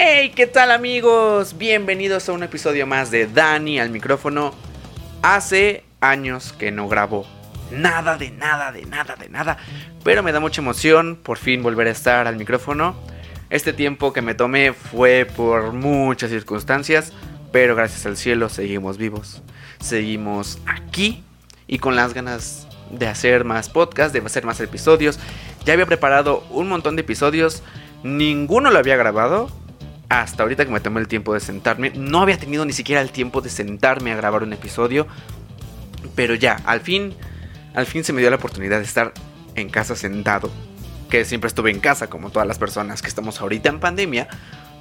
Hey, ¿qué tal, amigos? Bienvenidos a un episodio más de Dani al micrófono. Hace años que no grabo nada, pero me da mucha emoción por fin volver a estar al micrófono. Este tiempo que me tomé fue por muchas circunstancias, pero gracias al cielo seguimos vivos, seguimos aquí y con las ganas de hacer más podcasts, de hacer más episodios. Ya había preparado un montón de episodios, ninguno lo había grabado. Hasta ahorita que me tomé el tiempo de sentarme. No había tenido ni siquiera el tiempo de sentarme a grabar un episodio. Pero ya, al fin se me dio la oportunidad de estar en casa sentado. Que siempre estuve en casa, como todas las personas que estamos ahorita en pandemia.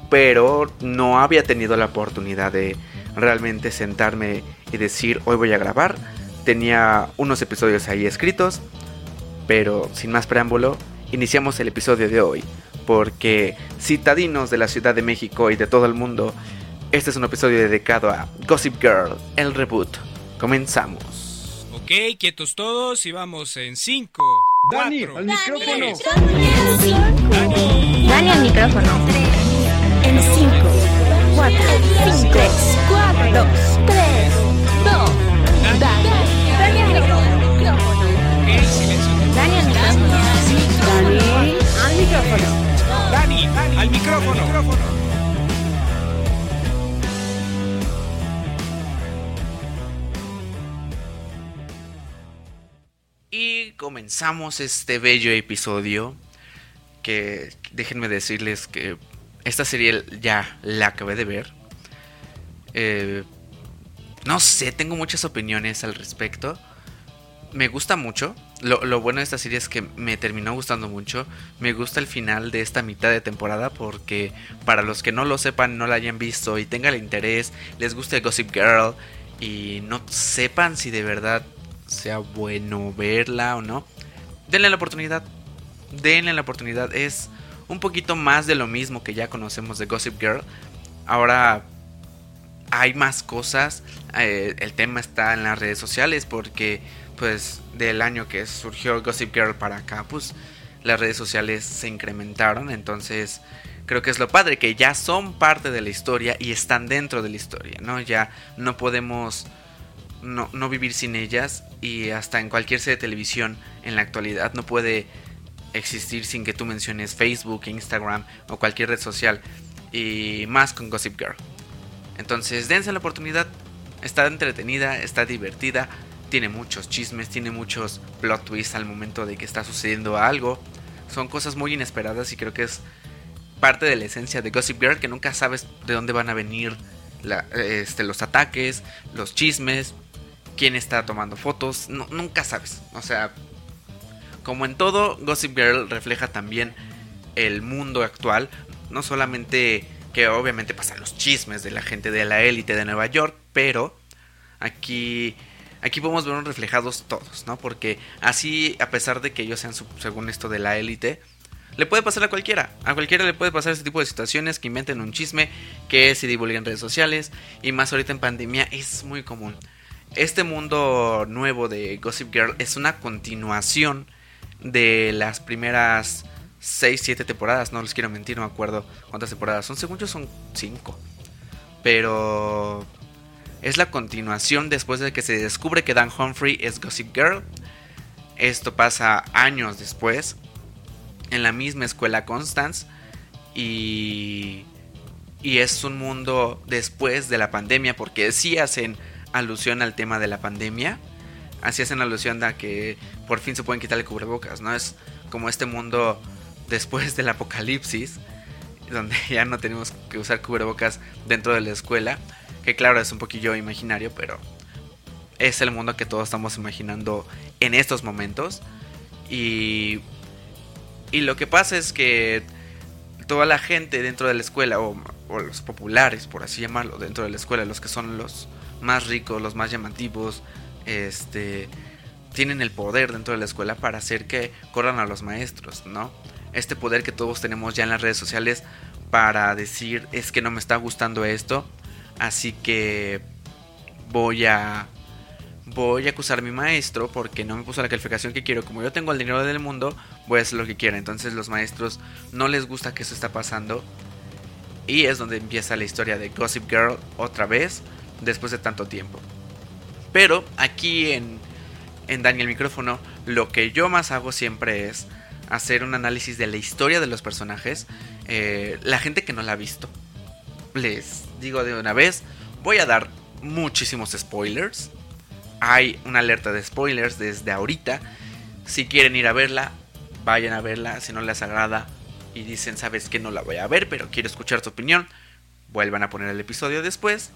Pero no había tenido la oportunidad de realmente sentarme y decir, hoy voy a grabar. Tenía unos episodios ahí escritos. Pero sin más preámbulo, iniciamos el episodio de hoy. Porque citadinos de la Ciudad de México y de todo el mundo, este es un episodio dedicado a Gossip Girl, el reboot. Comenzamos. Ok, quietos todos y vamos en 5, 4, 3, 2, 1. Dani al micrófono. En 5, 4, 5, 3, 4, 2, 3, 2. Dani al micrófono. Dani al micrófono. Dani al micrófono. Dani, al micrófono. Y comenzamos este bello episodio. Que déjenme decirles que esta serie ya la acabé de ver. No sé, tengo muchas opiniones al respecto. Me gusta mucho. Lo bueno de esta serie es que me terminó gustando mucho. Me gusta el final de esta mitad de temporada porque para los que no lo sepan, no la hayan visto y tengan el interés, les guste Gossip Girl y no sepan si de verdad sea bueno verla o no, denle la oportunidad. Es un poquito más de lo mismo que ya conocemos de Gossip Girl. Ahora hay más cosas. El tema está en las redes sociales porque pues del año que surgió Gossip Girl para acá, pues las redes sociales se incrementaron. Entonces creo que es lo padre, que ya son parte de la historia y están dentro de la historia, ¿no? Ya no podemos no vivir sin ellas. Y hasta en cualquier serie de televisión en la actualidad no puede existir sin que tú menciones Facebook, Instagram o cualquier red social. Y más con Gossip Girl. Entonces dense la oportunidad. Está entretenida, está divertida. Tiene muchos chismes, tiene muchos plot twists al momento de que está sucediendo algo. Son cosas muy inesperadas y creo que es parte de la esencia de Gossip Girl, que nunca sabes de dónde van a venir los ataques, los chismes, quién está tomando fotos, no, nunca sabes. O sea, como en todo, Gossip Girl refleja también el mundo actual. No solamente que obviamente pasan los chismes de la gente de la élite de Nueva York, pero aquí podemos vernos reflejados todos, ¿no? Porque así, a pesar de que ellos sean, según esto, de la élite, le puede pasar a cualquiera. A cualquiera le puede pasar este tipo de situaciones, que inventen un chisme, que se divulguen en redes sociales. Y más ahorita en pandemia es muy común. Este mundo nuevo de Gossip Girl es una continuación de las primeras 6, 7 temporadas. No les quiero mentir, no me acuerdo cuántas temporadas son. Según yo son 5. Pero es la continuación después de que se descubre que Dan Humphrey es Gossip Girl. Esto pasa años después, en la misma escuela Constance. Y es un mundo después de la pandemia, porque sí hacen alusión al tema de la pandemia. Así hacen alusión a que por fin se pueden quitar el cubrebocas, ¿no? Es como este mundo después del apocalipsis, donde ya no tenemos que usar cubrebocas dentro de la escuela. Que claro, es un poquillo imaginario, pero es el mundo que todos estamos imaginando en estos momentos. Y lo que pasa es que toda la gente dentro de la escuela, o los populares, por así llamarlo, dentro de la escuela, los que son los más ricos, los más llamativos, tienen el poder dentro de la escuela para hacer que corran a los maestros, ¿no? Este poder que todos tenemos ya en las redes sociales para decir, es que no me está gustando esto, así que voy a acusar a mi maestro porque no me puso la calificación que quiero. Como yo tengo el dinero del mundo, voy a hacer lo que quiera. Entonces los maestros no les gusta que eso está pasando. Y es donde empieza la historia de Gossip Girl otra vez, después de tanto tiempo. Pero aquí en Dani al micrófono, lo que yo más hago siempre es hacer un análisis de la historia de los personajes. La gente que no la ha visto, les digo de una vez, voy a dar muchísimos spoilers. Hay una alerta de spoilers desde ahorita. Si quieren ir a verla, vayan a verla. Si no les agrada y dicen, sabes que no la voy a ver, pero quiero escuchar tu opinión, vuelvan a poner el episodio después.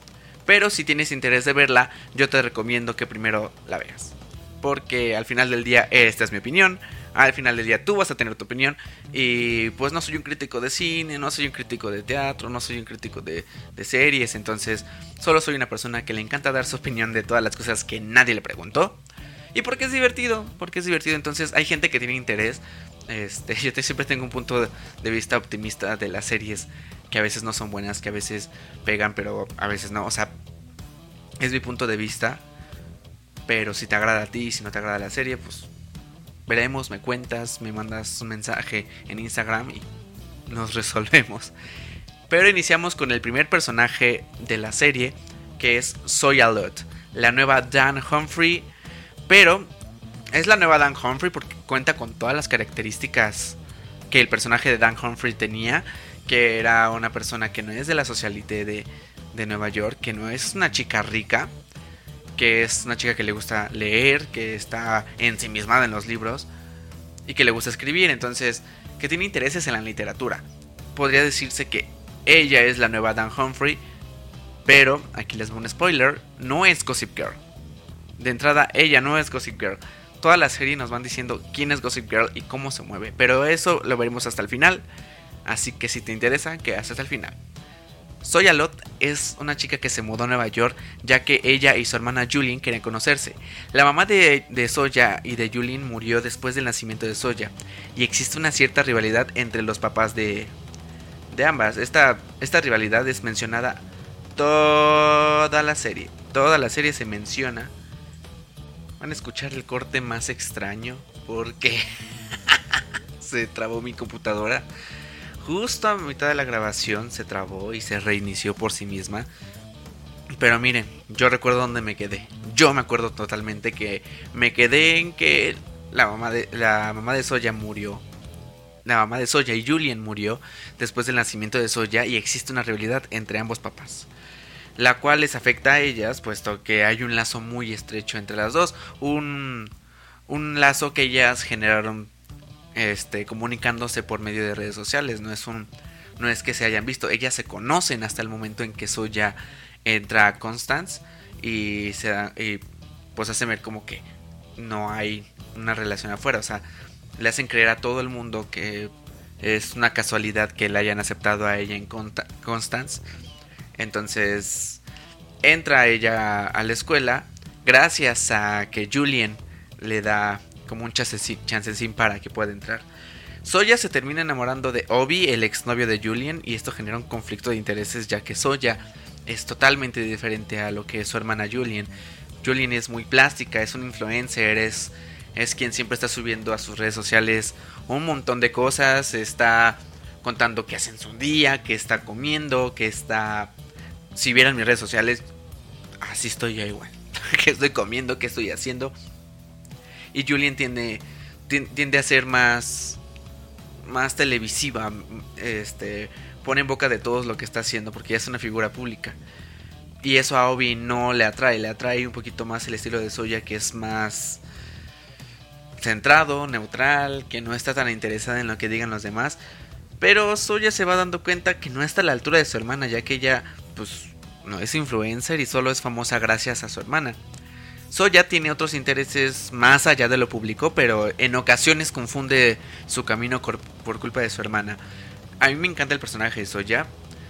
Pero si tienes interés de verla, yo te recomiendo que primero la veas, porque al final del día esta es mi opinión. Al final del día tú vas a tener tu opinión. Y pues no soy un crítico de cine, no soy un crítico de teatro, no soy un crítico de series. Entonces solo soy una persona que le encanta dar su opinión de todas las cosas que nadie le preguntó. Y porque es divertido, entonces hay gente que tiene interés. Yo siempre tengo un punto de vista optimista de las series, que a veces no son buenas, que a veces pegan, pero a veces no. O sea, es mi punto de vista. Pero si te agrada a ti, si no te agrada la serie, pues veremos, me cuentas, me mandas un mensaje en Instagram y nos resolvemos. Pero iniciamos con el primer personaje de la serie, que es Zoya Lott, la nueva Dan Humphrey. Pero es la nueva Dan Humphrey porque cuenta con todas las características que el personaje de Dan Humphrey tenía, que era una persona que no es de la socialité de Nueva York, que no es una chica rica, que es una chica que le gusta leer, que está ensimismada en los libros y que le gusta escribir, entonces que tiene intereses en la literatura. Podría decirse que ella es la nueva Dan Humphrey, pero aquí les doy un spoiler, no es Gossip Girl. De entrada, ella no es Gossip Girl. Toda la serie nos van diciendo quién es Gossip Girl y cómo se mueve, pero eso lo veremos hasta el final, así que si te interesa, que haces hasta el final. Zoya Lott es una chica que se mudó a Nueva York, ya que ella y su hermana Julien querían conocerse. La mamá de Zoya y de Julien murió después del nacimiento de Zoya, y existe una cierta rivalidad entre los papás de ambas. Esta rivalidad es mencionada toda la serie. Toda la serie se menciona. Van a escuchar el corte más extraño porque se trabó mi computadora. Justo a mitad de la grabación se trabó y se reinició por sí misma. Pero miren, yo recuerdo dónde me quedé. Yo me acuerdo totalmente que me quedé en que la mamá de Zoya murió. La mamá de Zoya y Julien murió después del nacimiento de Zoya y existe una rivalidad entre ambos papás, la cual les afecta a ellas, puesto que hay un lazo muy estrecho entre las dos. Un lazo que ellas generaron comunicándose por medio de redes sociales. No es que se hayan visto, ellas se conocen hasta el momento en que Zoya entra a Constance y pues hacen ver como que no hay una relación afuera. O sea, le hacen creer a todo el mundo que es una casualidad que la hayan aceptado a ella en Constance. Entonces entra ella a la escuela gracias a que Julien le da como un chancecín para que pueda entrar. Zoya se termina enamorando de Obie, el exnovio de Julien, y esto genera un conflicto de intereses, ya que Zoya es totalmente diferente a lo que es su hermana Julien. Julien es muy plástica, es un influencer, es quien siempre está subiendo a sus redes sociales un montón de cosas, está contando qué hace en su día, qué está comiendo, qué está... Si vieran mis redes sociales, así estoy yo igual, qué estoy comiendo, qué estoy haciendo. Y Julien tiende a ser más televisiva, pone en boca de todos lo que está haciendo porque ya es una figura pública. Y eso a Obie no le atrae, le atrae un poquito más el estilo de Zoya, que es más centrado, neutral, que no está tan interesada en lo que digan los demás. Pero Zoya se va dando cuenta que no está a la altura de su hermana, ya que ella pues no es influencer y solo es famosa gracias a su hermana. Zoya tiene otros intereses más allá de lo público, pero en ocasiones confunde su camino por culpa de su hermana. A mí me encanta el personaje de Zoya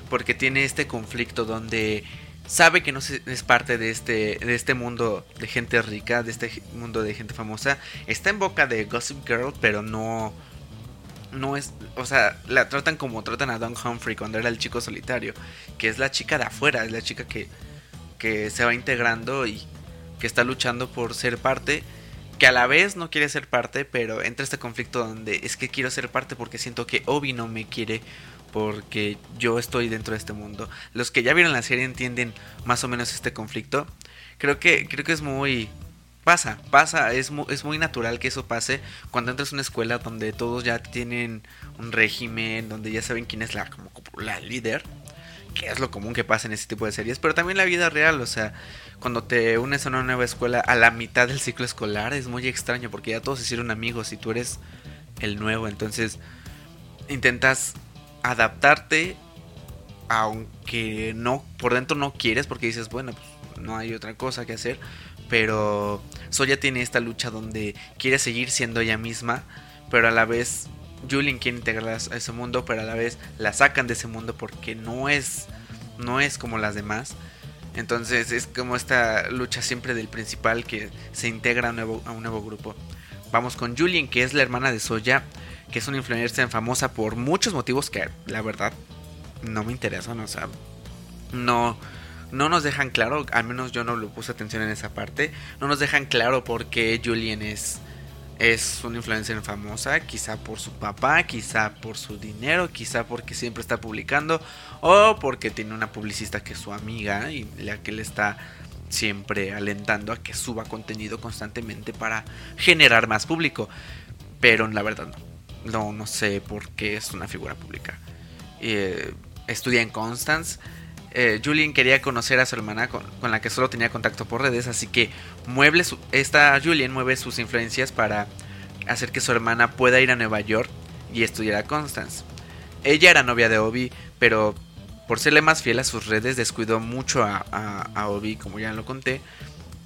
porque tiene este conflicto donde sabe que no es parte de este mundo de gente rica, de este mundo de gente famosa. Está en boca de Gossip Girl, pero no es, o sea, la tratan como tratan a Don Humphrey cuando era el chico solitario, que es la chica de afuera, es la chica que se va integrando y que está luchando por ser parte, que a la vez no quiere ser parte, pero entra este conflicto donde es que quiero ser parte porque siento que Obie no me quiere porque yo estoy dentro de este mundo. Los que ya vieron la serie entienden más o menos este conflicto. Creo que es muy... Pasa, es muy natural que eso pase cuando entras a una escuela donde todos ya tienen un régimen, donde ya saben quién es la líder, que es lo común que pasa en este tipo de series, pero también la vida real, o sea, cuando te unes a una nueva escuela a la mitad del ciclo escolar es muy extraño porque ya todos se hicieron amigos y tú eres el nuevo, entonces intentas adaptarte aunque no, por dentro no quieres porque dices, bueno, pues no hay otra cosa que hacer. Pero Zoya tiene esta lucha donde quiere seguir siendo ella misma, pero a la vez Julien quiere integrarla a ese mundo, pero a la vez la sacan de ese mundo porque no es como las demás. Entonces es como esta lucha siempre del principal que se integra a un nuevo grupo. Vamos con Julien, que es la hermana de Zoya, que es una influencer famosa por muchos motivos que la verdad no me interesan, o sea, no nos dejan claro, al menos yo no le puse atención en esa parte. No nos dejan claro por qué Julien es una influencer famosa. Quizá por su papá, quizá por su dinero, quizá porque siempre está publicando, o porque tiene una publicista que es su amiga y la que le está siempre alentando a que suba contenido constantemente para generar más público. Pero la verdad no sé por qué es una figura pública. Estudia en Constance. Julien quería conocer a su hermana con la que solo tenía contacto por redes, así que Julien mueve sus influencias para hacer que su hermana pueda ir a Nueva York y estudiar a Constance. Ella era novia de Obie, pero por serle más fiel a sus redes descuidó mucho a Obie, como ya lo conté,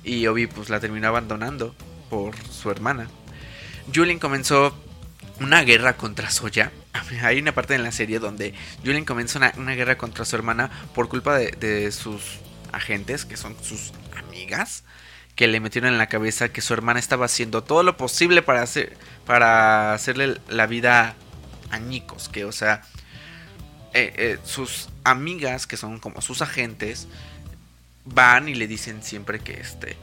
y Obie pues la terminó abandonando por su hermana. Julien comenzó una guerra contra Zoya. Hay una parte en la serie donde Julien comienza una guerra contra su hermana por culpa de sus agentes, que son sus amigas, que le metieron en la cabeza que su hermana estaba haciendo todo lo posible para hacerle la vida añicos, que o sea, sus amigas, que son como sus agentes, van y le dicen siempre que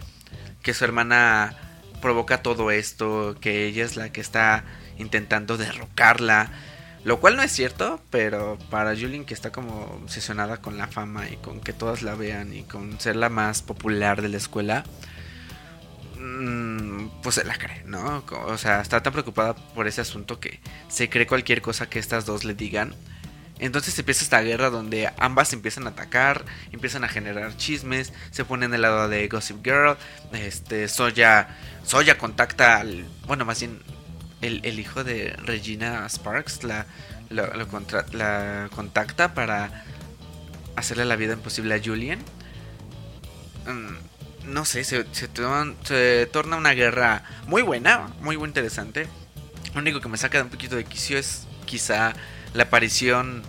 su hermana provoca todo esto, que ella es la que está intentando derrocarla, lo cual no es cierto, pero para Julien, que está como obsesionada con la fama y con que todas la vean y con ser la más popular de la escuela, pues se la cree, ¿no? O sea, está tan preocupada por ese asunto que se cree cualquier cosa que estas dos le digan. Entonces empieza esta guerra donde ambas empiezan a atacar, empiezan a generar chismes, se ponen del lado de Gossip Girl. Zoya contacta El hijo de Regina Sparks la contacta para hacerle la vida imposible a Julien. No sé, se torna una guerra muy buena, muy interesante. Lo único que me saca de un poquito de quicio es quizá la aparición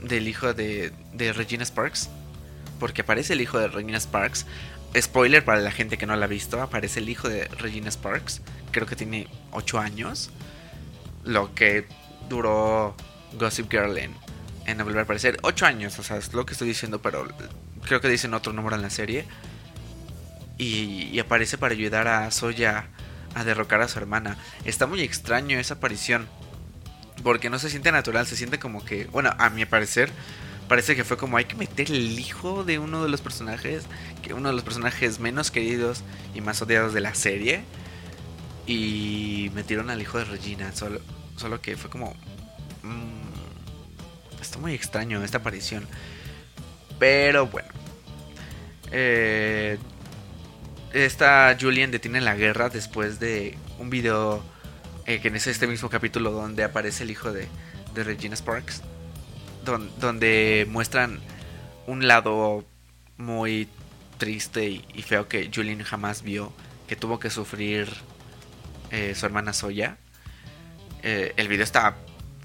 del hijo de Regina Sparks. Porque aparece el hijo de Regina Sparks. Spoiler para la gente que no la ha visto, aparece el hijo de Regina Sparks. Creo que tiene 8 años. Lo que duró Gossip Girl en volver a aparecer. 8 años, o sea, es lo que estoy diciendo, pero creo que dicen otro número en la serie. Y aparece para ayudar a Zoya a derrocar a su hermana. Está muy extraño esa aparición, porque no se siente natural, se siente como que... Bueno, a mi parecer, parece que fue como hay que meter el hijo de uno de los personajes, que uno de los personajes menos queridos y más odiados de la serie, y metieron al hijo de Regina. Solo que fue como... está muy extraño esta aparición. Pero bueno, esta Julien detiene la guerra después de un video que es este mismo capítulo donde aparece el hijo de Regina Sparks, donde muestran un lado muy triste y feo que Julien jamás vio, que tuvo que sufrir su hermana Zoya. El video está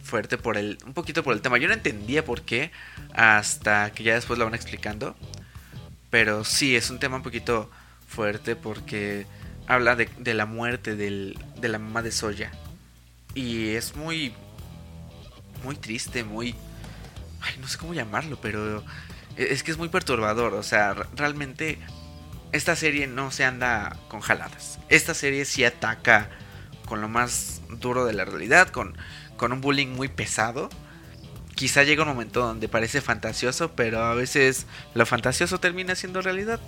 fuerte un poquito por el tema. Yo no entendía por qué hasta que ya después lo van explicando. Pero sí, es un tema un poquito fuerte porque habla de la muerte de la mamá de Zoya. Y es muy, muy triste, muy... Ay, no sé cómo llamarlo, pero es que es muy perturbador. O sea, realmente... Esta serie no se anda con jaladas. Esta serie sí ataca con lo más duro de la realidad, con un bullying muy pesado, quizá llega un momento donde parece fantasioso, pero a veces lo fantasioso termina siendo realidad.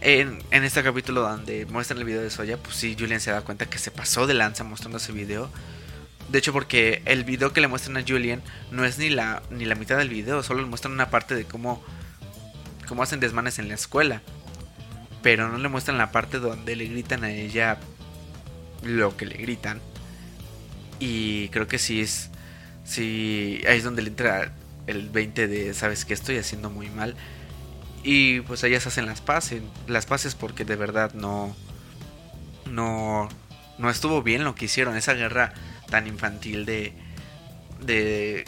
En este capítulo donde muestran el video de Zoya, pues sí, Julien se da cuenta que se pasó de lanza mostrando ese video. De hecho, porque el video que le muestran a Julien no es ni la mitad del video, solo le muestran una parte de cómo hacen desmanes en la escuela. Pero no le muestran la parte donde le gritan a ella lo que le gritan. Y creo que sí, ahí es donde le entra el 20 de, ¿sabes qué? Estoy haciendo muy mal. Y pues ellas hacen las paces porque de verdad no estuvo bien lo que hicieron. Esa guerra tan infantil de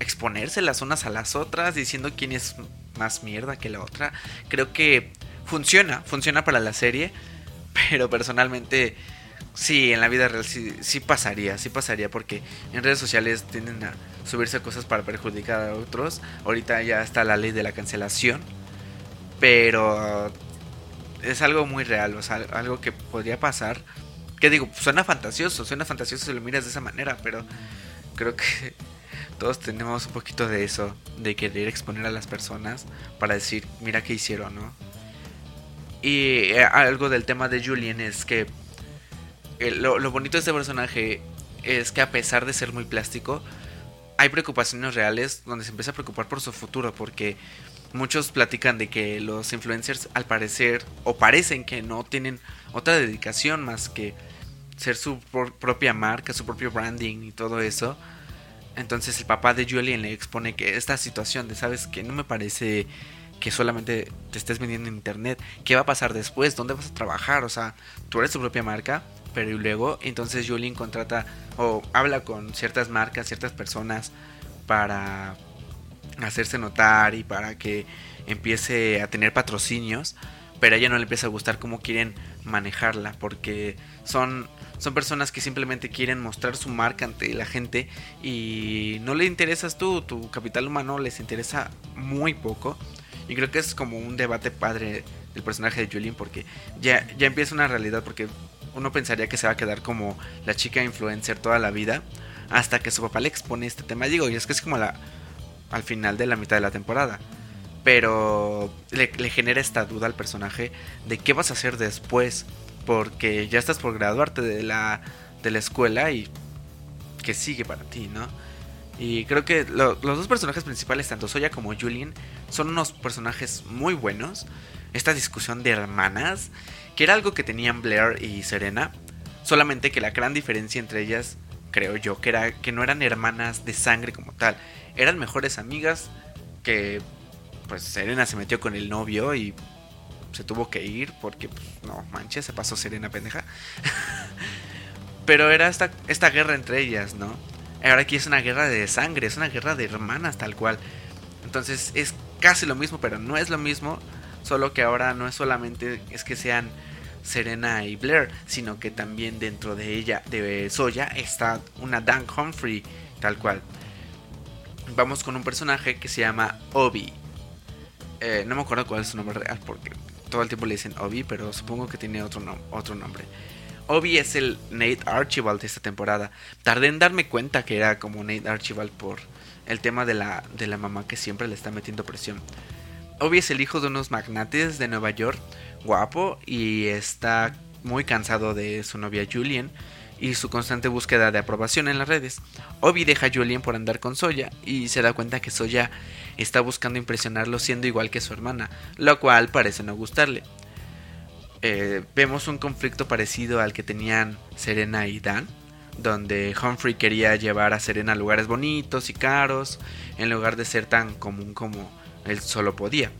exponerse las unas a las otras, diciendo quién es más mierda que la otra. Creo que funciona para la serie, pero personalmente sí, en la vida real sí pasaría, porque en redes sociales tienden a subirse cosas para perjudicar a otros. Ahorita ya está la ley de la cancelación, pero es algo muy real, o sea, algo que podría pasar. Que digo, suena fantasioso si lo miras de esa manera, pero creo que todos tenemos un poquito de eso, de querer exponer a las personas para decir, mira qué hicieron, ¿no? Y algo del tema de Julien es que lo bonito de este personaje es que, a pesar de ser muy plástico, hay preocupaciones reales donde se empieza a preocupar por su futuro, porque muchos platican de que los influencers al parecer, o parecen que no tienen otra dedicación más que ser su propia marca, su propio branding y todo eso. Entonces el papá de Julien le expone que esta situación de, sabes que no me parece que solamente te estés vendiendo en internet, ¿qué va a pasar después? ¿Dónde vas a trabajar? O sea, tú eres tu propia marca. Pero y luego, entonces Julien contrata o habla con ciertas marcas, ciertas personas para hacerse notar y para que empiece a tener patrocinios, pero a ella no le empieza a gustar cómo quieren manejarla, porque son personas que simplemente quieren mostrar su marca ante la gente y no le interesas tú, tu capital humano les interesa muy poco. Y creo que es como un debate padre del personaje de Julien, porque ya empieza una realidad, porque uno pensaría que se va a quedar como la chica influencer toda la vida, hasta que su papá le expone este tema. Digo, y es que es como al final de la mitad de la temporada, pero le genera esta duda al personaje de qué vas a hacer después, porque ya estás por graduarte de la escuela y qué sigue para ti, ¿no? Y creo que los dos personajes principales, tanto Zoya como Julien, son unos personajes muy buenos. Esta discusión de hermanas, que era algo que tenían Blair y Serena, solamente que la gran diferencia entre ellas, creo yo, que era que no eran hermanas de sangre como tal, eran mejores amigas. Que pues Serena se metió con el novio y se tuvo que ir porque, pues, no manches, se pasó Serena, pendeja. Pero era esta guerra entre ellas, ¿no? Ahora aquí es una guerra de sangre, es una guerra de hermanas tal cual. Entonces es casi lo mismo, pero no es lo mismo. Solo que ahora no es solamente es que sean Serena y Blair, sino que también dentro de ella, de Zoya, está una Dan Humphrey tal cual. Vamos con un personaje que se llama Obie. No me acuerdo cuál es su nombre real, porque todo el tiempo le dicen Obie, pero supongo que tiene otro nombre. Obie es el Nate Archibald de esta temporada. Tardé en darme cuenta que era como Nate Archibald por el tema de la mamá que siempre le está metiendo presión. Obie es el hijo de unos magnates de Nueva York, guapo, y está muy cansado de su novia Julien y su constante búsqueda de aprobación en las redes. Obie deja a Julien por andar con Zoya y se da cuenta que Zoya está buscando impresionarlo siendo igual que su hermana, lo cual parece no gustarle. Vemos un conflicto parecido al que tenían Serena y Dan, donde Humphrey quería llevar a Serena a lugares bonitos y caros, en lugar de ser tan común como él solo podía.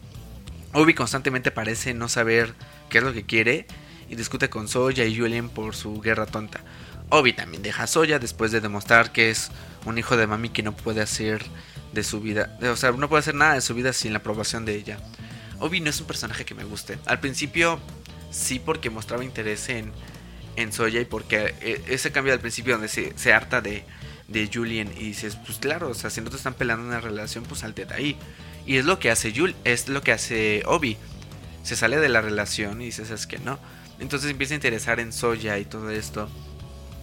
Obie constantemente parece no saber qué es lo que quiere y discute con Zoya y Julien por su guerra tonta. Obie también deja a Zoya después de demostrar que es un hijo de mami que no puede hacer de su vida, o sea, no puede hacer nada de su vida sin la aprobación de ella. Obie no es un personaje que me guste. Al principio sí, porque mostraba interés en Zoya, y porque ese cambio al principio donde se harta de Julien y dices, pues claro, o sea, si no te están pelando una relación, pues salte de ahí. Y es lo que hace Obie. Se sale de la relación y dices, es que no. Entonces empieza a interesar en Zoya y todo esto.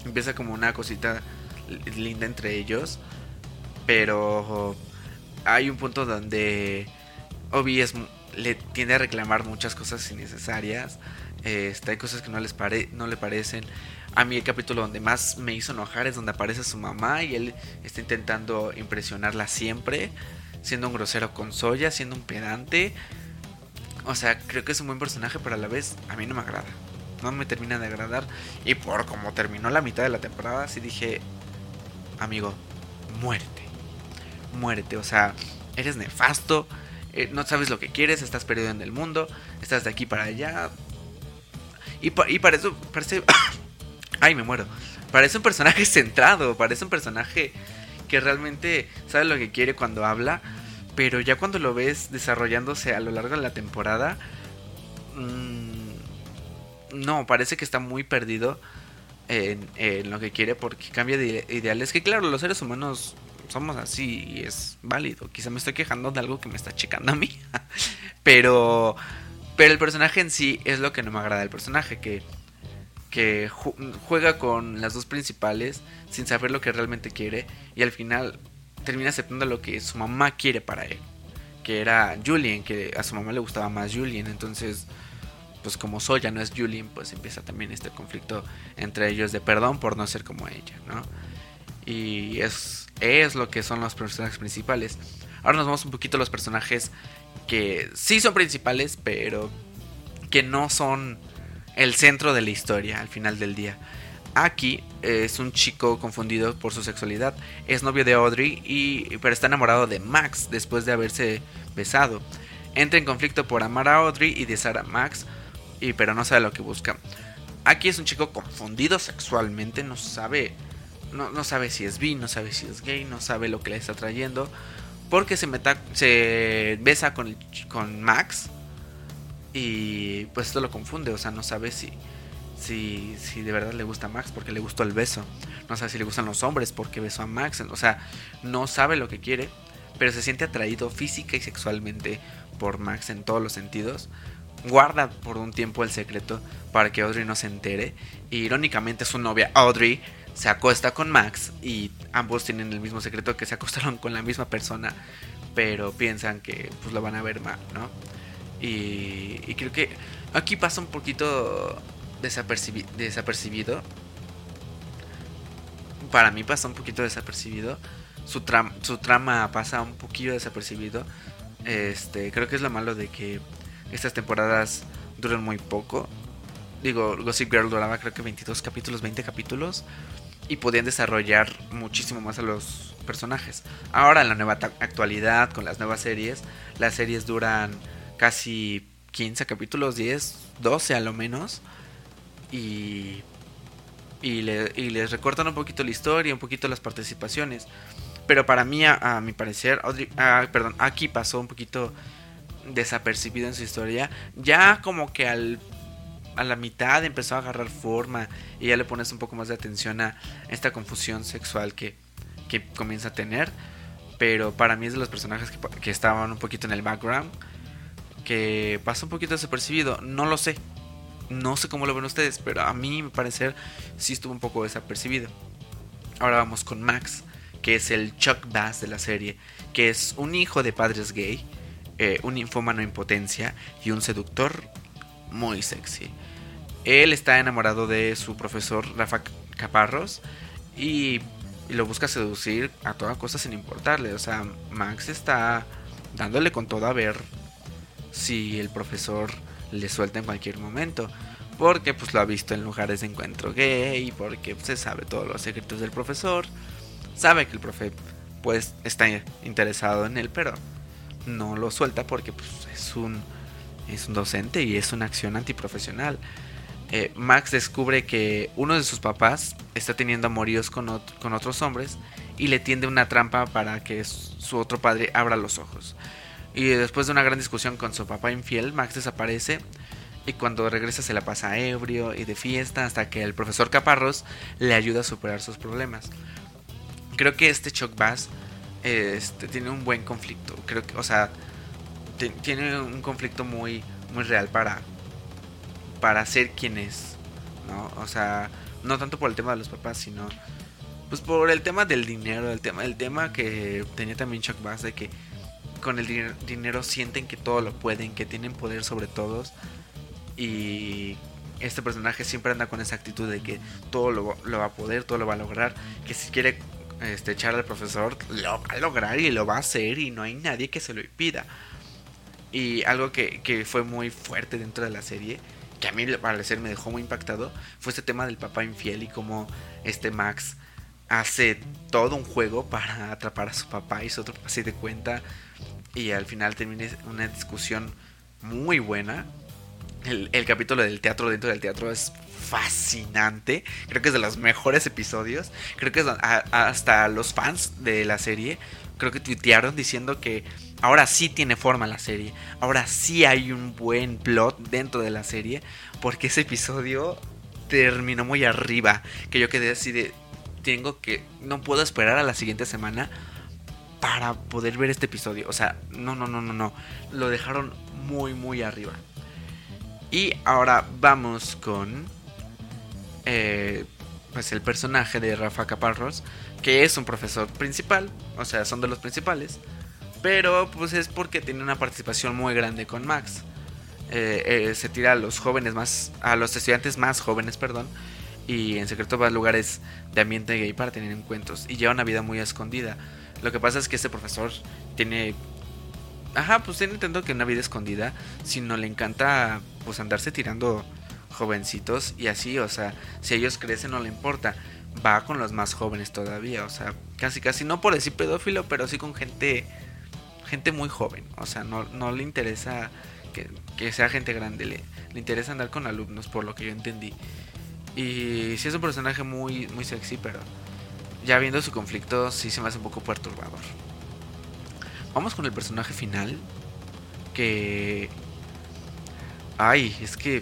Empieza como una cosita linda entre ellos. pero hay un punto donde Obie le tiende a reclamar muchas cosas innecesarias. Hay cosas que no le parecen. A mí el capítulo donde más me hizo enojar es donde aparece su mamá y él está intentando impresionarla siempre, siendo un grosero con Zoya, siendo un pedante. O sea, creo que es un buen personaje, pero a la vez a mí no me agrada. No me termina de agradar. Y por como terminó la mitad de la temporada, sí dije, amigo, muérete. O sea, eres nefasto, no sabes lo que quieres, estás perdido en el mundo, estás de aquí para allá. Y para eso parece... Ay, me muero. Parece un personaje centrado, parece un personaje que realmente sabe lo que quiere cuando habla. Pero ya cuando lo ves desarrollándose a lo largo de la temporada, no, parece que está muy perdido en lo que quiere, porque cambia de ideales. Que claro, los seres humanos somos así y es válido. Quizá me estoy quejando de algo que me está checando a mí. Pero el personaje en sí es lo que no me agrada. El personaje que juega con las dos principales sin saber lo que realmente quiere, y al final termina aceptando lo que su mamá quiere para él, que era Julien, que a su mamá le gustaba más Julien. Entonces, pues como Zoya no es Julien, pues empieza también este conflicto entre ellos de perdón por no ser como ella, ¿no? Y es lo que son los personajes principales. Ahora nos vamos un poquito a los personajes que sí son principales, pero que no son el centro de la historia al final del día. Aki es un chico confundido por su sexualidad, es novio de Audrey, pero está enamorado de Max después de haberse besado. Entra en conflicto por amar a Audrey y desear a Max, pero no sabe lo que busca. Aki es un chico confundido sexualmente, no sabe si es bi, no sabe si es gay, no sabe lo que le está trayendo, porque se besa con Max y pues esto lo confunde. O sea, no sabe si de verdad le gusta a Max porque le gustó el beso, no sabe si le gustan los hombres porque besó a Max. O sea, no sabe lo que quiere, pero se siente atraído física y sexualmente por Max en todos los sentidos. Guarda por un tiempo el secreto para que Audrey no se entere, y irónicamente su novia Audrey se acuesta con Max, y ambos tienen el mismo secreto, que se acostaron con la misma persona, pero piensan que pues lo van a ver mal, ¿no? Y creo que aquí pasa un poquito desapercibido. Para mí pasa un poquito desapercibido. Su trama pasa un poquito desapercibido. Creo que es lo malo de que estas temporadas duran muy poco. Digo, Gossip Girl duraba creo que 20 capítulos. Y podían desarrollar muchísimo más a los personajes. Ahora en la nueva actualidad, con las nuevas series, las series duran casi 15 capítulos, 10, 12 a lo menos. Y les recortan un poquito la historia, un poquito las participaciones. Pero para mí, a mi parecer, Aki pasó un poquito desapercibido en su historia. Ya como que a la mitad empezó a agarrar forma, y ya le pones un poco más de atención a esta confusión sexual que comienza a tener. Pero para mí es de los personajes que estaban un poquito en el background, que pasa un poquito desapercibido. No lo sé. No sé cómo lo ven ustedes, pero a mí, a mi parecer, sí estuvo un poco desapercibido. Ahora vamos con Max, que es el Chuck Bass de la serie, que es un hijo de padres gay, un ninfómano en potencia y un seductor muy sexy. Él está enamorado de su profesor Rafa Caparros y lo busca seducir a toda costa sin importarle. O sea, Max está dándole con todo a ver si el profesor le suelta en cualquier momento, porque pues lo ha visto en lugares de encuentro gay, porque pues, se sabe todos los secretos del profesor, sabe que el profe pues está interesado en él, pero no lo suelta porque pues es un docente y es una acción antiprofesional. Max descubre que uno de sus papás está teniendo amoríos con otros hombres y le tiende una trampa para que su otro padre abra los ojos. Y después de una gran discusión con su papá infiel, Max desaparece, y cuando regresa se la pasa ebrio y de fiesta, hasta que el profesor Caparros le ayuda a superar sus problemas. Creo que este Chuck Bass tiene un buen conflicto. Creo que, o sea, tiene un conflicto muy, muy real para ser quien es, ¿no? O sea, no tanto por el tema de los papás, sino pues por el tema del dinero, el tema que tenía también Chuck Bass, de que con el dinero sienten que todo lo pueden, que tienen poder sobre todos, y este personaje siempre anda con esa actitud de que todo lo va a poder, todo lo va a lograr, que si quiere echar al profesor, lo va a lograr y lo va a hacer y no hay nadie que se lo impida. Y algo que fue muy fuerte dentro de la serie, que a mí al parecer me dejó muy impactado, fue este tema del papá infiel y cómo Max hace todo un juego para atrapar a su papá y su otro papá se dé cuenta, y al final termina una discusión muy buena. El capítulo del teatro dentro del teatro es fascinante. Creo que es de los mejores episodios. Creo que es hasta los fans de la serie, creo que tuitearon diciendo que ahora sí tiene forma la serie, ahora sí hay un buen plot dentro de la serie, porque ese episodio terminó muy arriba, que yo quedé así de, no puedo esperar a la siguiente semana para poder ver este episodio. O sea, no. Lo dejaron muy, muy arriba. Y ahora vamos con pues el personaje de Rafa Caparros, que es un profesor principal. O sea, son de los principales, pero pues es porque tiene una participación muy grande con Max. Se tira a los jóvenes más, a los estudiantes más jóvenes, perdón, y en secreto va a lugares de ambiente gay para tener encuentros, y lleva una vida muy escondida. Lo que pasa es que este profesor tiene, pues tiene intento que una vida escondida, sino le encanta pues andarse tirando jovencitos y así. O sea, si ellos crecen no le importa, va con los más jóvenes todavía. O sea, casi no por decir pedófilo, pero sí con gente muy joven. O sea, no le interesa que sea gente grande, le interesa andar con alumnos, por lo que yo entendí. Y sí es un personaje muy, muy sexy, pero ya viendo su conflicto sí se me hace un poco perturbador. Vamos con el personaje final, que... ay, es que...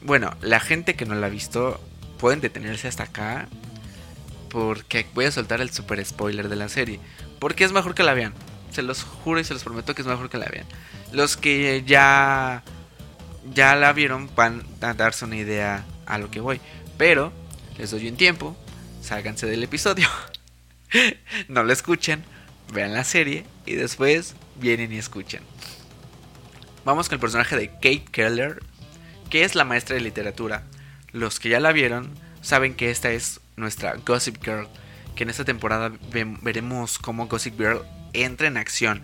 bueno, la gente que no la ha visto pueden detenerse hasta acá, porque voy a soltar el super spoiler de la serie, porque es mejor que la vean. Se los juro y se los prometo que es mejor que la vean. Los que ya la vieron van a darse una idea a lo que voy, pero les doy un tiempo, sálganse del episodio, no lo escuchen, vean la serie y después vienen y escuchan. Vamos con el personaje de Kate Keller, que es la maestra de literatura. Los que ya la vieron saben que esta es nuestra Gossip Girl, que en esta temporada veremos cómo Gossip Girl entra en acción.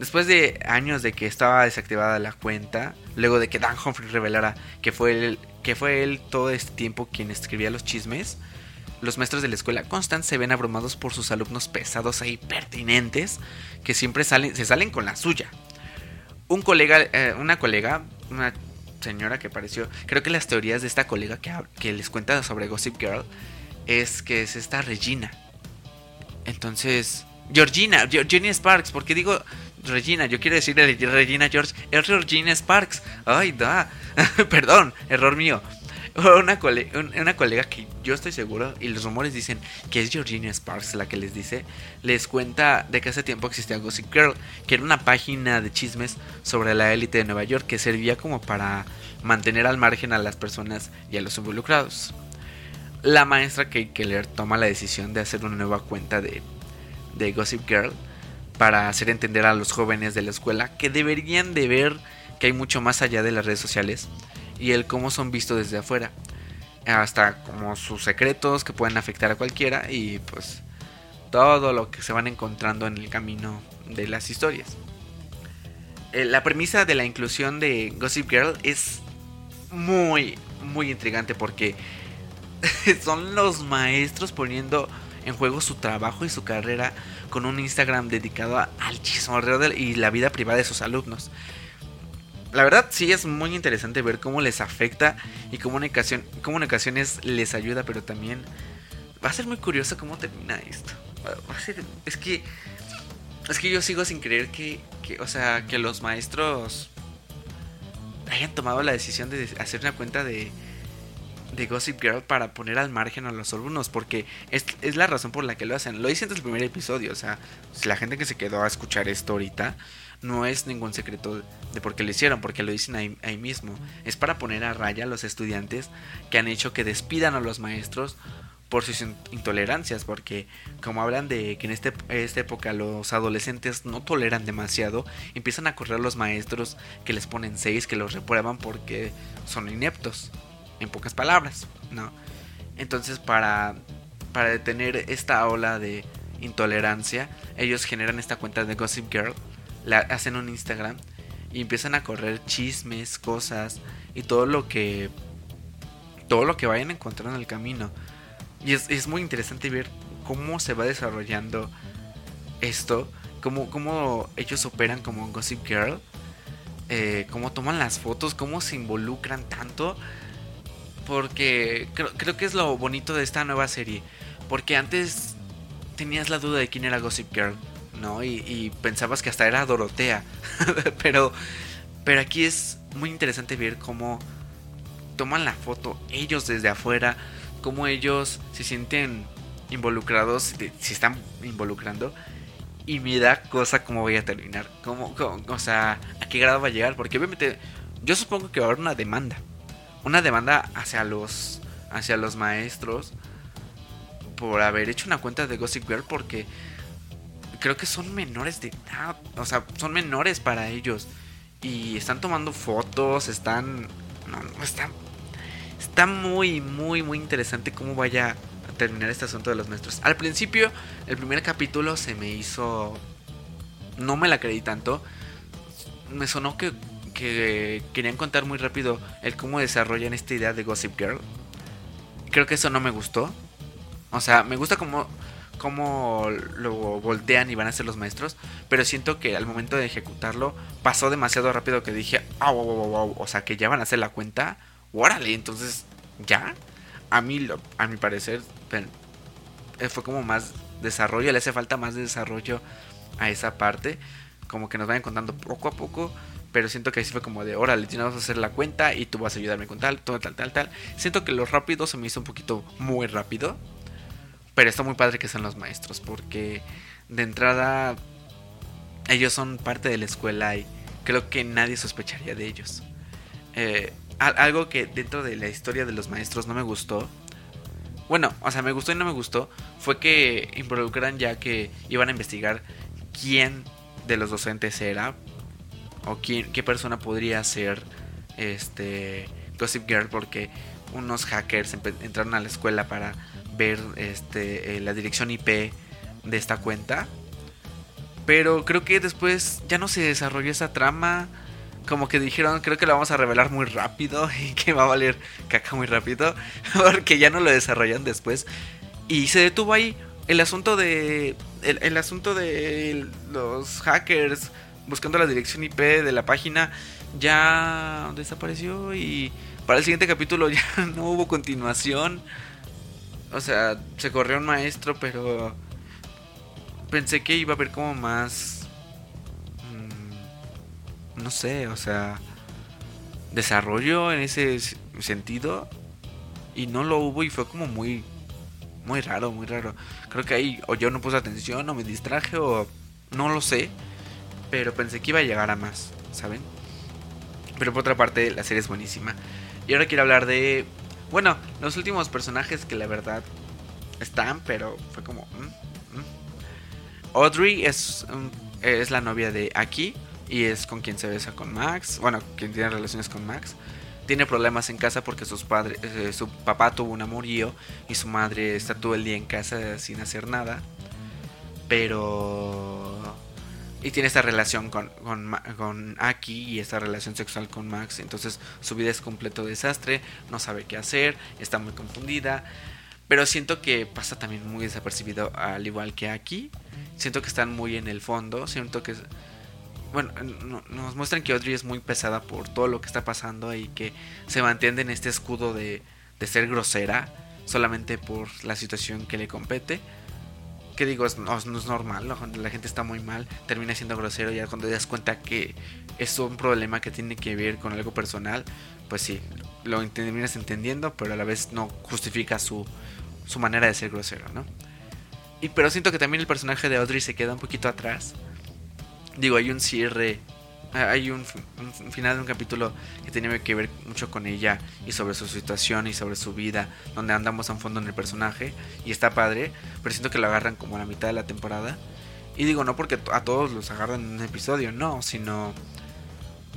Después de años de que estaba desactivada la cuenta, luego de que Dan Humphrey revelara que fue él todo este tiempo quien escribía los chismes, los maestros de la escuela Constance se ven abrumados por sus alumnos pesados e impertinentes, que siempre se salen con la suya. Una señora que apareció, creo que las teorías de esta colega que les cuenta sobre Gossip Girl es que es esta Regina. Entonces, Georgina Sparks, porque digo Regina, yo quiero decir Regina George, es Georgina Sparks. Ay, da, perdón, error mío. Una colega que yo estoy seguro, y los rumores dicen que es Georgina Sparks la que les dice, les cuenta de que hace tiempo existía Gossip Girl, que era una página de chismes sobre la élite de Nueva York, que servía como para mantener al margen a las personas y a los involucrados. La maestra Kate Keller toma la decisión de hacer una nueva cuenta de Gossip Girl, para hacer entender a los jóvenes de la escuela que deberían de ver que hay mucho más allá de las redes sociales y el cómo son vistos desde afuera, hasta como sus secretos que pueden afectar a cualquiera, y pues todo lo que se van encontrando en el camino de las historias. La premisa de la inclusión de Gossip Girl es muy, muy intrigante, porque son los maestros poniendo en juego su trabajo y su carrera con un Instagram dedicado al chismorreo y la vida privada de sus alumnos. La verdad sí es muy interesante ver cómo les afecta y cómo en ocasiones les ayuda, pero también va a ser muy curioso cómo termina esto. Es que yo sigo sin creer que los maestros hayan tomado la decisión de hacer una cuenta de Gossip Girl para poner al margen a los alumnos, porque es la razón por la que lo hacen. Lo hice desde el primer episodio, o sea, si la gente que se quedó a escuchar esto ahorita... no es ningún secreto de por qué lo hicieron, porque lo dicen ahí mismo. Es para poner a raya a los estudiantes que han hecho que despidan a los maestros por sus intolerancias, porque como hablan de que en esta época los adolescentes no toleran demasiado, empiezan a correr a los maestros que les ponen 6, que los reprueban porque son ineptos, en pocas palabras, ¿no? Entonces para detener esta ola de intolerancia, ellos generan esta cuenta de Gossip Girl, la hacen un Instagram y empiezan a correr chismes, cosas y todo lo que vayan encontrando en el camino. Y es muy interesante ver cómo se va desarrollando esto, cómo ellos operan como Gossip Girl, cómo toman las fotos, cómo se involucran tanto, porque creo que es lo bonito de esta nueva serie, porque antes tenías la duda de quién era Gossip Girl, ¿no? Y pensabas que hasta era Dorotea. pero aquí es muy interesante ver cómo toman la foto ellos desde afuera, cómo ellos se sienten involucrados, se están involucrando, y me da cosa cómo voy a terminar, o sea, a qué grado va a llegar, porque obviamente yo supongo que va a haber una demanda hacia los maestros por haber hecho una cuenta de Gossip Girl, porque creo que son menores de edad, o sea, son menores para ellos y están tomando fotos, está muy, muy, muy interesante cómo vaya a terminar este asunto de los maestros. Al principio, el primer capítulo se me hizo, no me la creí tanto, me sonó que querían contar muy rápido el cómo desarrollan esta idea de Gossip Girl. Creo que eso no me gustó. O sea, me gusta cómo lo voltean y van a ser los maestros, pero siento que al momento de ejecutarlo pasó demasiado rápido, que dije, wow. O sea, que ya van a hacer la cuenta, órale, entonces ya. A mi parecer fue como más desarrollo, le hace falta más desarrollo a esa parte, como que nos vayan contando poco a poco. Pero siento que así fue como de, órale, tú vas a hacer la cuenta y tú vas a ayudarme con tal. Siento que lo rápido se me hizo un poquito muy rápido. Pero está muy padre que sean los maestros, porque de entrada ellos son parte de la escuela y creo que nadie sospecharía de ellos. Algo que dentro de la historia de los maestros no me gustó, bueno, o sea, me gustó y no me gustó, fue que involucraran ya que iban a investigar quién de los docentes era, o qué persona podría ser Gossip Girl, porque unos hackers entraron a la escuela para ver la dirección IP de esta cuenta. Pero creo que después ya no se desarrolló esa trama, como que dijeron, creo que la vamos a revelar muy rápido y que va a valer caca muy rápido, porque ya no lo desarrollan después. Y se detuvo ahí el asunto de los hackers buscando la dirección IP de la página. Ya desapareció y para el siguiente capítulo ya no hubo continuación. O sea, se corrió un maestro, pero pensé que iba a haber como más, no sé, o sea, desarrollo en ese sentido, y no lo hubo, y fue como muy, muy raro, muy raro. Creo que ahí o yo no puse atención o me distraje o no lo sé, pero pensé que iba a llegar a más, ¿saben? Pero por otra parte, la serie es buenísima. Y ahora quiero hablar de, bueno, los últimos personajes que la verdad están, pero fue como Audrey es la novia de Aki y es con quien se besa con Max. Bueno, quien tiene relaciones con Max. Tiene problemas en casa porque su papá tuvo un amorío y su madre está todo el día en casa sin hacer nada. Pero, y tiene esta relación con Aki y esta relación sexual con Max. Entonces su vida es completo desastre. No sabe qué hacer. Está muy confundida. Pero siento que pasa también muy desapercibido, al igual que Aki. Siento que están muy en el fondo. Siento que, bueno, nos muestran que Audrey es muy pesada por todo lo que está pasando y que se mantiene en este escudo de ser grosera solamente por la situación que le compete. Que digo, no es normal, ¿no? La gente está muy mal, termina siendo grosero, y ya cuando te das cuenta que es un problema que tiene que ver con algo personal, pues sí, lo terminas entendiendo, pero a la vez no justifica su manera de ser grosero, ¿no? Pero siento que también el personaje de Audrey se queda un poquito atrás. Digo, hay un cierre hay un final de un capítulo que tenía que ver mucho con ella y sobre su situación y sobre su vida, donde andamos a un fondo en el personaje y está padre, pero siento que lo agarran como a la mitad de la temporada. Y digo, no porque a todos los agarran en un episodio, no, sino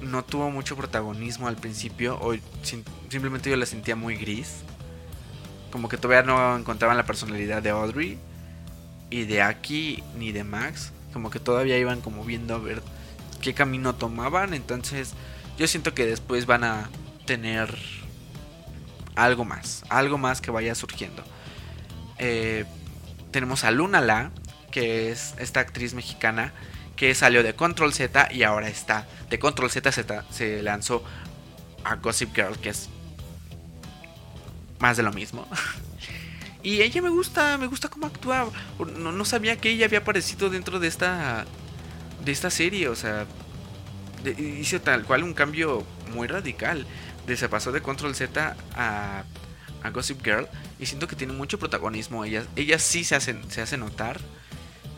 no tuvo mucho protagonismo al principio, o simplemente yo la sentía muy gris, como que todavía no encontraban la personalidad de Audrey y de Aki ni de Max, como que todavía iban como viendo a ver qué camino tomaban. Entonces yo siento que después van a tener algo más que vaya surgiendo. Tenemos a Luna, que es esta actriz mexicana que salió de Control Z y ahora está de Control Z, se lanzó a Gossip Girl, que es más de lo mismo. Y ella me gusta cómo actúa. No sabía que ella había aparecido dentro de esta serie. O sea, hizo tal cual un cambio muy radical. Se pasó de Control Z a Gossip Girl. Y siento que tiene mucho protagonismo. Ellas sí se hace notar.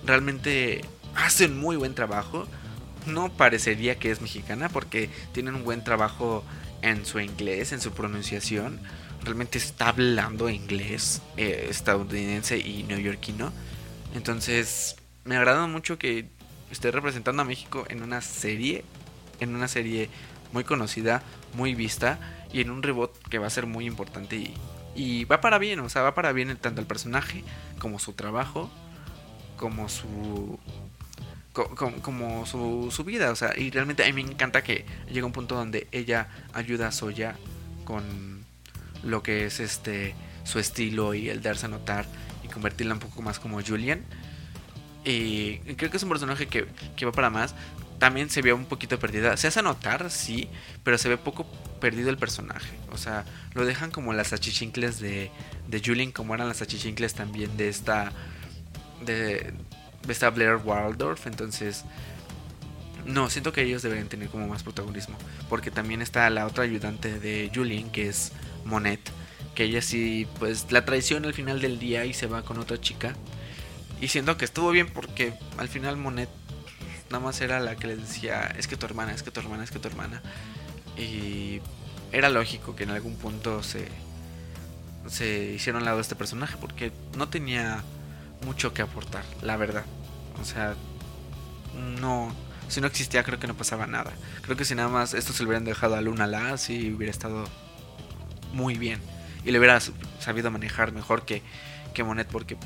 Realmente hacen muy buen trabajo. No parecería que es mexicana, porque tienen un buen trabajo en su inglés, en su pronunciación. Realmente está hablando inglés estadounidense y neoyorquino. Entonces me agrada mucho que esté representando a México en una serie muy conocida, muy vista, y en un reboot que va a ser muy importante y va para bien. O sea, va para bien tanto el personaje como su trabajo, como su vida. O sea, y realmente a mí me encanta que llega un punto donde ella ayuda a Zoya con lo que es su estilo y el darse a notar y convertirla un poco más como Julien. Y creo que es un personaje que va para más. También se ve un poquito perdida, se hace notar, sí, pero se ve poco perdido el personaje. O sea, lo dejan como las achichincles de Julien, como eran las achichincles también de esta Blair Waldorf. Entonces no, siento que ellos deberían tener como más protagonismo, porque también está la otra ayudante de Julien, que es Monet, que ella sí pues la traiciona al final del día y se va con otra chica. Y siento que estuvo bien, porque al final Monet nada más era la que les decía es que tu hermana. Y era lógico que en algún punto se hicieron al lado de este personaje, porque no tenía mucho que aportar, la verdad. O sea, no, si no existía creo que no pasaba nada. Creo que si nada más esto se lo hubieran dejado a Luna sí hubiera estado muy bien y le hubiera sabido manejar mejor que Monet, porque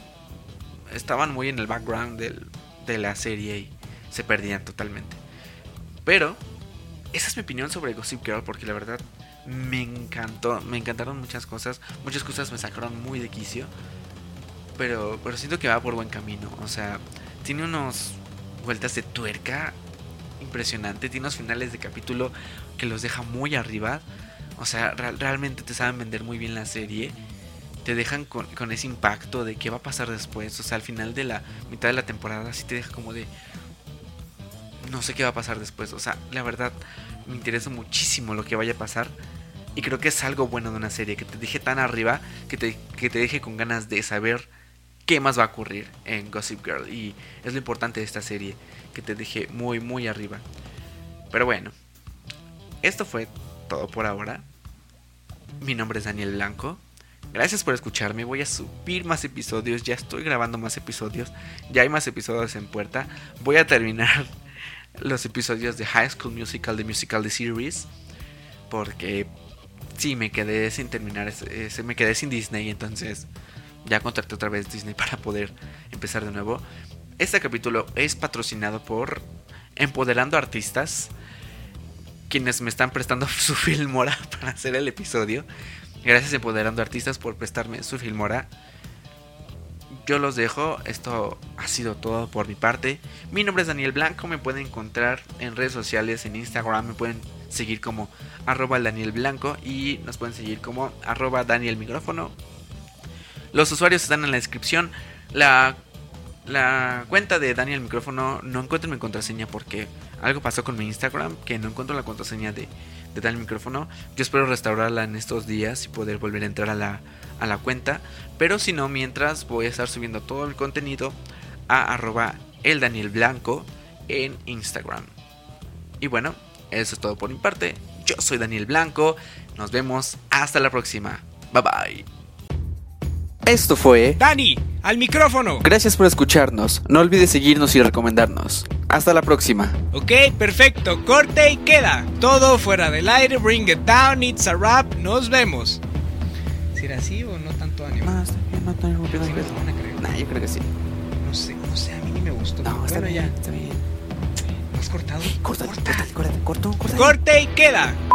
estaban muy en el background de la serie y se perdían totalmente. Pero esa es mi opinión sobre Gossip Girl, porque la verdad me encantó, me encantaron muchas cosas me sacaron muy de quicio, pero siento que va por buen camino. O sea, tiene unas vueltas de tuerca impresionante, tiene unos finales de capítulo que los deja muy arriba. O sea, realmente te saben vender muy bien la serie. Te dejan con ese impacto de qué va a pasar después. O sea, al final de la mitad de la temporada sí te deja como de no sé qué va a pasar después. O sea, la verdad me interesa muchísimo lo que vaya a pasar. Y creo que es algo bueno de una serie, que te deje tan arriba, que te deje con ganas de saber qué más va a ocurrir en Gossip Girl. Y es lo importante de esta serie, que te deje muy muy arriba. Pero bueno, esto fue todo por ahora. Mi nombre es Daniel Blanco. Gracias por escucharme. Voy a subir más episodios. Ya estoy grabando más episodios. Ya hay más episodios en puerta. Voy a terminar los episodios de High School Musical, The Musical, The Series, porque sí, me quedé sin terminar. Me quedé sin Disney. Entonces ya contacté otra vez Disney para poder empezar de nuevo. Este capítulo es patrocinado por Empoderando Artistas, quienes me están prestando su Filmora para hacer el episodio. Gracias, Empoderando Artistas, por prestarme su Filmora. Yo los dejo. Esto ha sido todo por mi parte. Mi nombre es Daniel Blanco. Me pueden encontrar en redes sociales, en Instagram. Me pueden seguir como @DanielBlanco y nos pueden seguir como @DanielMicrófono. Los usuarios están en la descripción. La cuenta de Daniel Micrófono, no encuentro mi contraseña porque algo pasó con mi Instagram, que no encuentro la contraseña de Daniel Micrófono. Yo espero restaurarla en estos días y poder volver a entrar a la cuenta. Pero si no, mientras voy a estar subiendo todo el contenido a @elDanielBlanco en Instagram. Y bueno, eso es todo por mi parte. Yo soy Daniel Blanco. Nos vemos hasta la próxima. Bye bye. Esto fue Dani al micrófono. Gracias por escucharnos. No olvides seguirnos y recomendarnos. Hasta la próxima. Ok, perfecto. Corte y queda. Todo fuera del aire. Bring it down. It's a wrap. Nos vemos. ¿Será así o no tanto ánimo? No, está bien. No tan irrumpido. ¿Sí van a creer? Nah, yo creo que sí. No sé. A mí ni me gustó. No, está bien. Está bien. ¿Has cortado? Corta. Corte y queda.